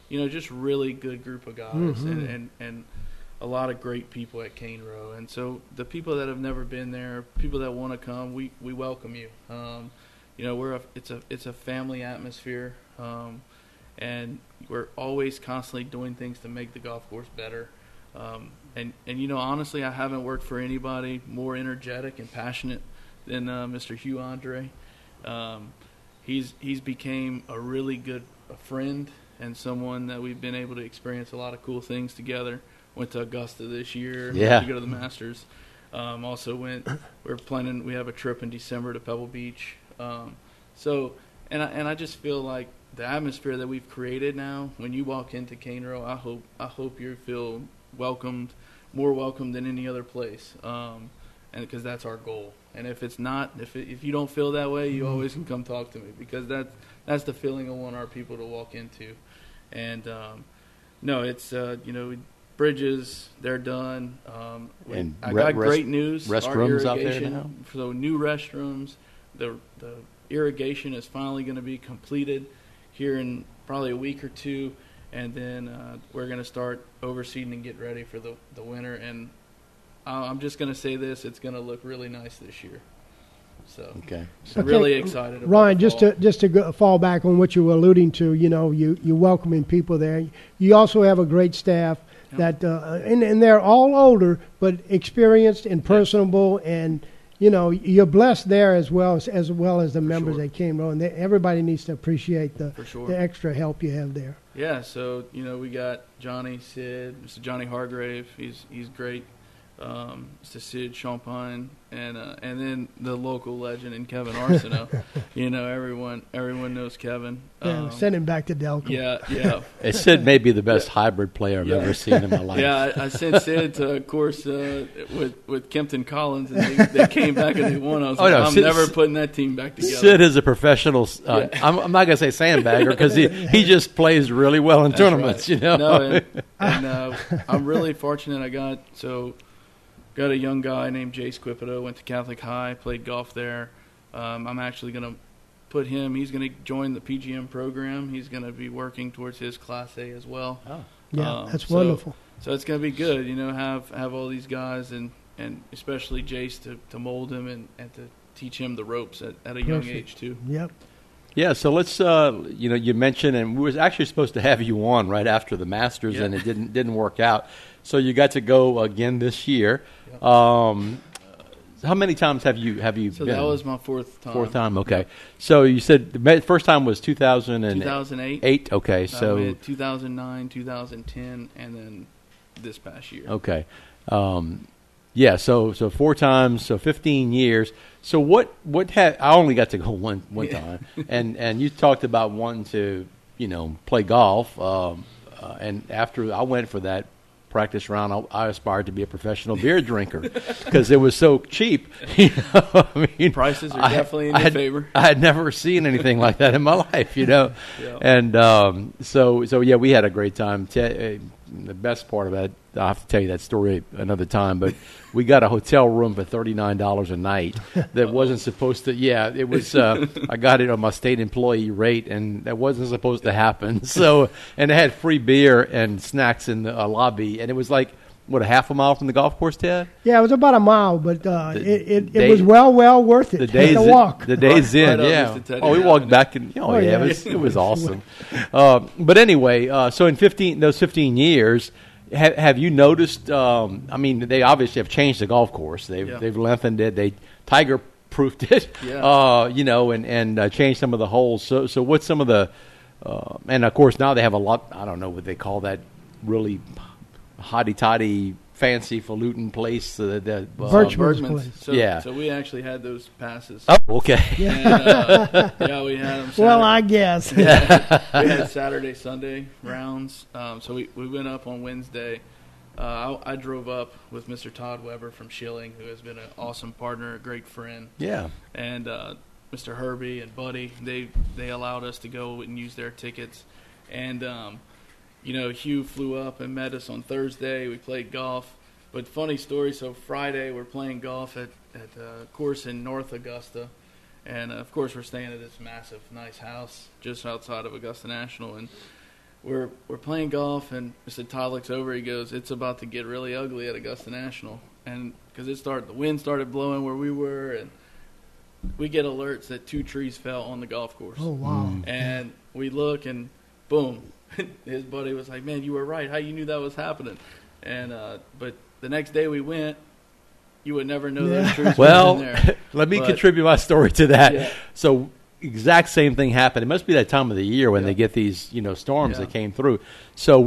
you know, just really good group of guys, mm-hmm. and a lot of great people at Cane Row. And so the people that have never been there, people that want to come, we welcome you. You know, it's a family atmosphere. And we're always constantly doing things to make the golf course better. And you know, honestly, I haven't worked for anybody more energetic and passionate than Mr. Hugh Andre. He's became a really good friend and someone that we've been able to experience a lot of cool things together. Went to Augusta this year to go to the Masters. Also we have a trip in December to Pebble Beach. So I just feel like the atmosphere that we've created now, when you walk into Cane Row, I hope you feel welcomed, more welcome than any other place, and because that's our goal. And if it's not, if you don't feel that way, you always can come talk to me, because that's the feeling I want our people to walk into. And no, it's you know, bridges, they're done. And I got great news. Restrooms out there now. So new restrooms. The irrigation is finally going to be completed here in probably a week or two, and then we're going to start overseeding and get ready for the winter. And I'm just going to say this: it's going to look really nice this year. So, really excited about Ryan, just to fall back on what you were alluding to, you know, you're welcoming people there. You also have a great staff that, and they're all older but experienced and personable and. You know, you're blessed there as well as the members that came on. Everybody needs to appreciate the extra help you have there. Yeah, so, you know, we got Johnny, Sid, Mr. Johnny Hargrave. He's great. Mr. Sid Champagne, and then the local legend in Kevin Arsenault. You know, everyone knows Kevin. Send him back to Delco. Yeah. Sid may be the best hybrid player I've ever seen in my life. Yeah, I sent Sid to a course with Kempton Collins, and they came back and they won. I was Sid's never putting that team back together. Sid is a professional. I'm not gonna say sandbagger, because he just plays really well in tournaments. Right. You know, I'm really fortunate. Got a young guy named Jace Quipito, went to Catholic High, played golf there. I'm actually going to put him, he's going to join the PGM program. He's going to be working towards his Class A as well. Oh. Yeah, that's wonderful. So it's going to be good, you know, have all these guys and especially Jace to mold him and to teach him the ropes at a young age too. Yep. Yeah, so let's, you know, you mentioned, and we was actually supposed to have you on right after the Masters, and it didn't work out. So you got to go again this year. Yep. How many times have you been? So that was my fourth time. Fourth time, okay. Yep. So you said the first time was 2008. Eight, okay. So 2009, 2010, and then this past year. Okay. Yeah, so four times, so 15 years. So I only got to go one time, and you talked about wanting to, you know, play golf, and after I went for that practice round, I aspired to be a professional beer drinker because it was so cheap. You know? I mean, prices are definitely in your favor. I had never seen anything like that in my life, you know. Yeah. And so yeah, we had a great time. The best part of that, I'll have to tell you that story another time, but we got a hotel room for $39 a night that wasn't supposed to, it was, I got it on my state employee rate, and that wasn't supposed to happen. So, and they had free beer and snacks in the lobby, and it was like, what, a half a mile from the golf course, Ted? Yeah, it was about a mile, but it was well worth it. The walk. The day's in, yeah. Oh, we walked back, and it was awesome. But anyway, so in those 15 years, have you noticed, I mean, they obviously have changed the golf course. They've lengthened it. They tiger-proofed it, you know, and changed some of the holes. So what's some of the and, of course, now they have a lot, I don't know what they call that really – hotty-toddy, fancy Falutin place. Birchman's place. So we actually had those passes. Oh, okay. Yeah, we had them Saturday. Well, I guess. Yeah. We had Saturday, Sunday rounds. So we went up on Wednesday. I drove up with Mr. Todd Weber from Schilling, who has been an awesome partner, a great friend. Yeah. And Mr. Herbie and Buddy, they allowed us to go and use their tickets. And you know, Hugh flew up and met us on Thursday. We played golf. But funny story, so Friday we're playing golf at a course in North Augusta. And, of course, we're staying at this massive, nice house just outside of Augusta National. And we're playing golf, and Mr. Todd looks over. He goes, it's about to get really ugly at Augusta National. And because the wind started blowing where we were, and we get alerts that two trees fell on the golf course. Oh, wow. And we look, and boom. His buddy was like, man, you were right. How you knew that was happening? And but the next day we went, you would never know those trees were in there. Let me contribute my story to that. Yeah. So exact same thing happened. It must be that time of the year when they get these, you know, storms that came through. So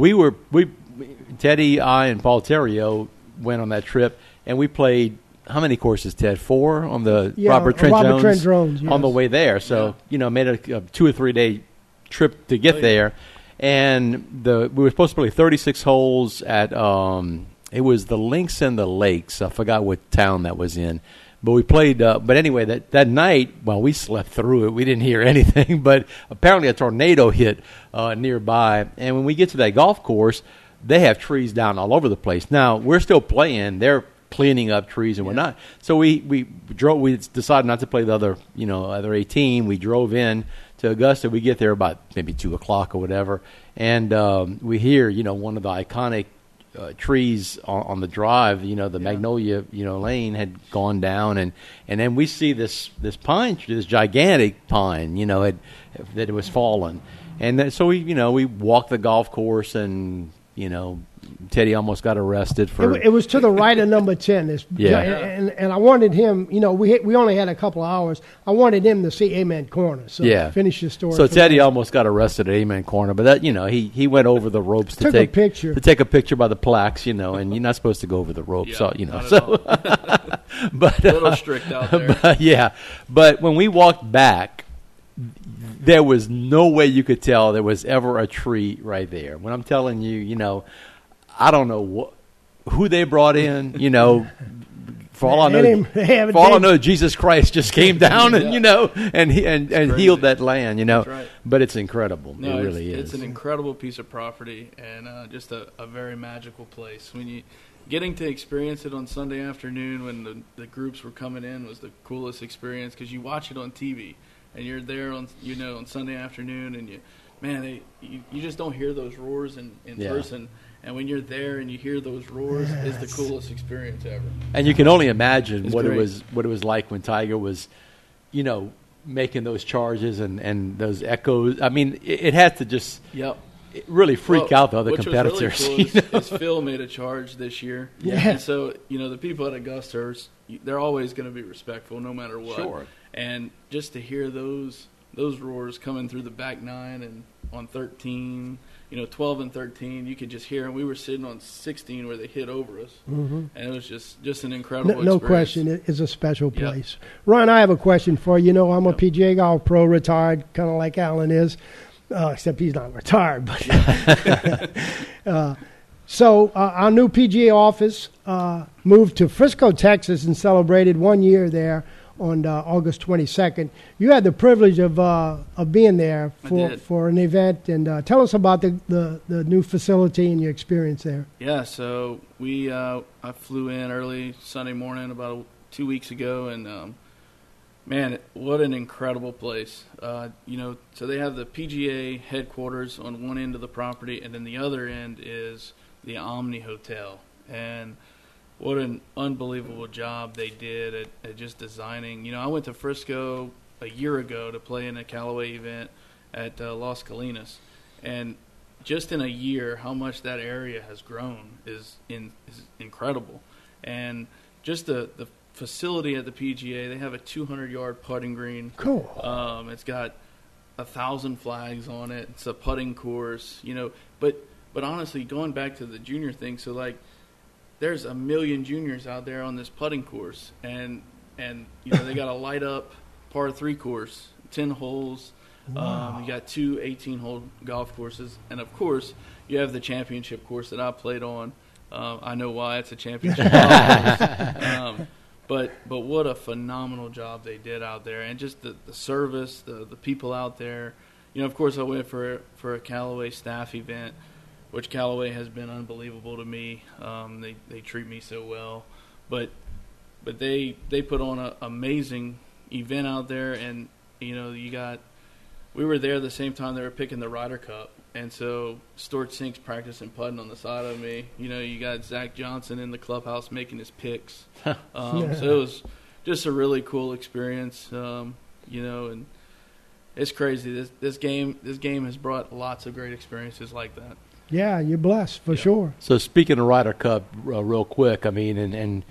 Teddy, I, and Paul Terrio went on that trip, and we played how many courses, Ted? Four on the Robert Trent Jones on the way there. So you know, made a 2 or 3 day trip to get there. And we were supposed to play 36 holes at it was the Links and the Lakes. I forgot what town that was in, but we played. But anyway, that night, well, we slept through it. We didn't hear anything, but apparently a tornado hit nearby. And when we get to that golf course, they have trees down all over the place. Now we're still playing. They're cleaning up trees and whatnot. So we drove. We decided not to play the other, you know, other 18. We drove in to Augusta. We get there about maybe 2 o'clock or whatever, and we hear, you know, one of the iconic trees on the drive, you know, the Magnolia, you know, lane had gone down, and then we see this pine tree, this gigantic pine, you know, that it was fallen. And so we, you know, we walked the golf course, and, you know, Teddy almost got arrested for it. It was to the right of number 10. And I wanted him, you know, we only had a couple of hours. I wanted him to see Amen Corner. So finish his story. So Teddy almost got arrested at Amen Corner, but that, you know, he went over the ropes to take a picture. To take a picture by the plaques, you know, and you're not supposed to go over the ropes, so, you know. So, but a little strict out there. But when we walked back, there was no way you could tell there was ever a tree right there. When I'm telling you, you know, I don't know who they brought in, you know. For all I know, Jesus Christ just came down and, you know, and healed that land, you know. Right. But it's incredible. No, it really is. It's an incredible piece of property, and just a very magical place. When you getting to experience it on Sunday afternoon when the groups were coming in was the coolest experience, because you watch it on TV and you're there on, you know, on Sunday afternoon, and you just don't hear those roars in person. And when you're there and you hear those roars, it's the coolest experience ever. And you can only imagine what it was like when Tiger was, you know, making those charges and those echoes. I mean, it had to just really freak out the other competitors. Was really cool is Phil made a charge this year. Yeah. And so, you know, the people at Augusta, they're always going to be respectful no matter what. Sure. And just to hear those roars coming through the back nine and on 13, you know, 12 and 13, you could just hear, and we were sitting on 16 where they hit over us, and it was just an incredible experience. No question, it is a special place. Yep. Ron, I have a question for you. You know, I'm a PGA Golf pro, retired, kind of like Alan is, except he's not retired. But So our new PGA office moved to Frisco, Texas, and celebrated 1 year there on August 22nd. You had the privilege of being there for an event, and tell us about the new facility and your experience there. Yeah, so we I flew in early Sunday morning about 2 weeks ago, and man, what an incredible place. You know, so they have the PGA headquarters on one end of the property, and then the other end is the Omni Hotel, and what an unbelievable job they did at just designing. You know, I went to Frisco a year ago to play in a Callaway event at Las Colinas, and just in a year, how much that area has grown is incredible. And just the facility at the PGA, they have a 200-yard putting green. Cool. It's got 1,000 flags on it. It's a putting course, you know. But honestly, going back to the junior thing, so like, there's a million juniors out there on this putting course, and you know, they got a light up par 3 course, 10 holes. Wow. You got two 18-hole golf courses, and of course you have the championship course that I played on. I know why it's a championship golf course. But what a phenomenal job they did out there, and just the service, the people out there. You know, of course I went for a Callaway staff event, which Callaway has been unbelievable to me. They treat me so well. But they put on an amazing event out there, and, you know, we were there the same time they were picking the Ryder Cup, and so Stuart Sink's practicing putting on the side of me. You know, you got Zach Johnson in the clubhouse making his picks. So it was just a really cool experience, you know, and it's crazy. This game has brought lots of great experiences like that. Yeah, you're blessed for sure. So speaking of Ryder Cup, real quick, I mean, and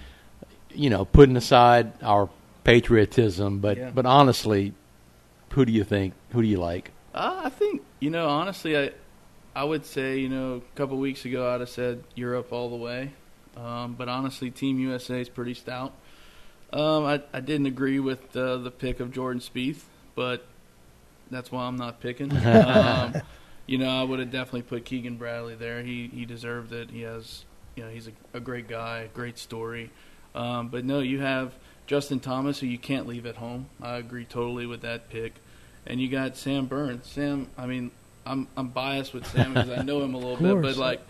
you know, putting aside our patriotism, but honestly, who do you think? Who do you like? I think, you know, honestly, I would say, you know, a couple of weeks ago I'd have said Europe all the way, but honestly, Team USA is pretty stout. I didn't agree with the pick of Jordan Spieth, but that's why I'm not picking. You know, I would have definitely put Keegan Bradley there. He deserved it. He has, you know, he's a great guy, great story. But no, you have Justin Thomas, who you can't leave at home. I agree totally with that pick. And you got Sam Burns. Sam, I mean, I'm biased with Sam because I know him a little bit, but like,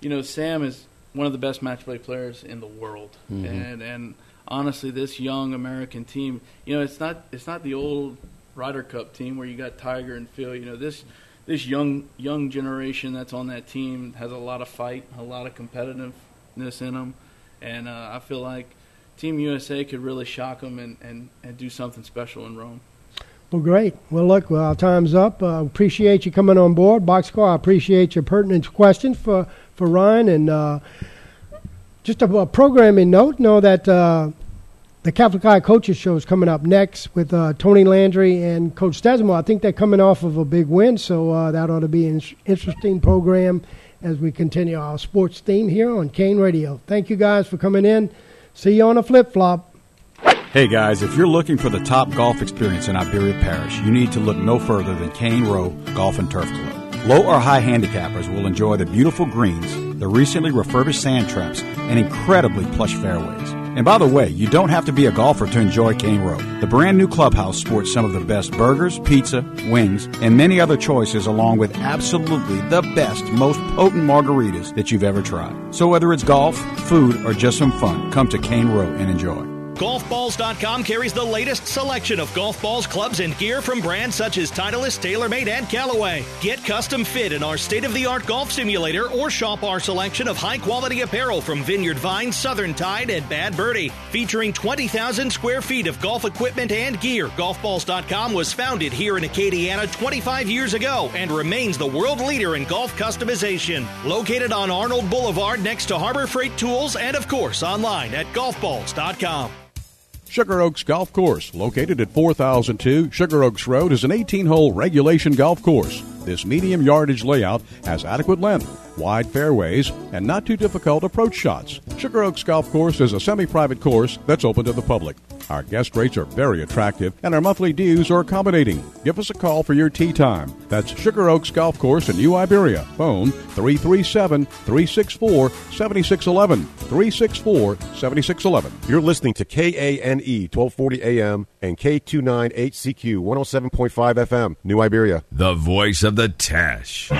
you know, Sam is one of the best match play players in the world. Mm-hmm. And honestly, this young American team, you know, it's not the old Ryder Cup team where you got Tiger and Phil. You know, this young generation that's on that team has a lot of fight, a lot of competitiveness in them, and I feel like Team USA could really shock them and do something special in Rome. Well, great. Well, look, our time's up. Appreciate you coming on board. Boxcar, I appreciate your pertinent questions for Ryan. And just a programming note, know that the Catholic Eye Coaches Show is coming up next with Tony Landry and Coach Stesimo. I think they're coming off of a big win, so that ought to be an interesting program as we continue our sports theme here on Cane Radio. Thank you guys for coming in. See you on a flip-flop. Hey guys, if you're looking for the top golf experience in Iberia Parish, you need to look no further than Cane Row Golf and Turf Club. Low or high handicappers will enjoy the beautiful greens, the recently refurbished sand traps, and incredibly plush fairways. And by the way, you don't have to be a golfer to enjoy Cane Row. The brand new clubhouse sports some of the best burgers, pizza, wings, and many other choices, along with absolutely the best, most potent margaritas that you've ever tried. So whether it's golf, food, or just some fun, come to Cane Row and enjoy. GolfBalls.com carries the latest selection of golf balls, clubs, and gear from brands such as Titleist, TaylorMade, and Callaway. Get custom fit in our state-of-the-art golf simulator or shop our selection of high-quality apparel from Vineyard Vine, Southern Tide, and Bad Birdie. Featuring 20,000 square feet of golf equipment and gear, GolfBalls.com was founded here in Acadiana 25 years ago and remains the world leader in golf customization. Located on Arnold Boulevard next to Harbor Freight Tools and, of course, online at GolfBalls.com. Sugar Oaks Golf Course, located at 4002 Sugar Oaks Road, is an 18-hole regulation golf course. This medium yardage layout has adequate length, wide fairways, and not too difficult approach shots. Sugar Oaks Golf Course is a semi-private course that's open to the public. Our guest rates are very attractive, and our monthly dues are accommodating. Give us a call for your tee time. That's Sugar Oaks Golf Course in New Iberia. Phone 337-364-7611. 364-7611. You're listening to KANE 1240 AM and K298CQ 107.5 FM, New Iberia. The voice of the Tash.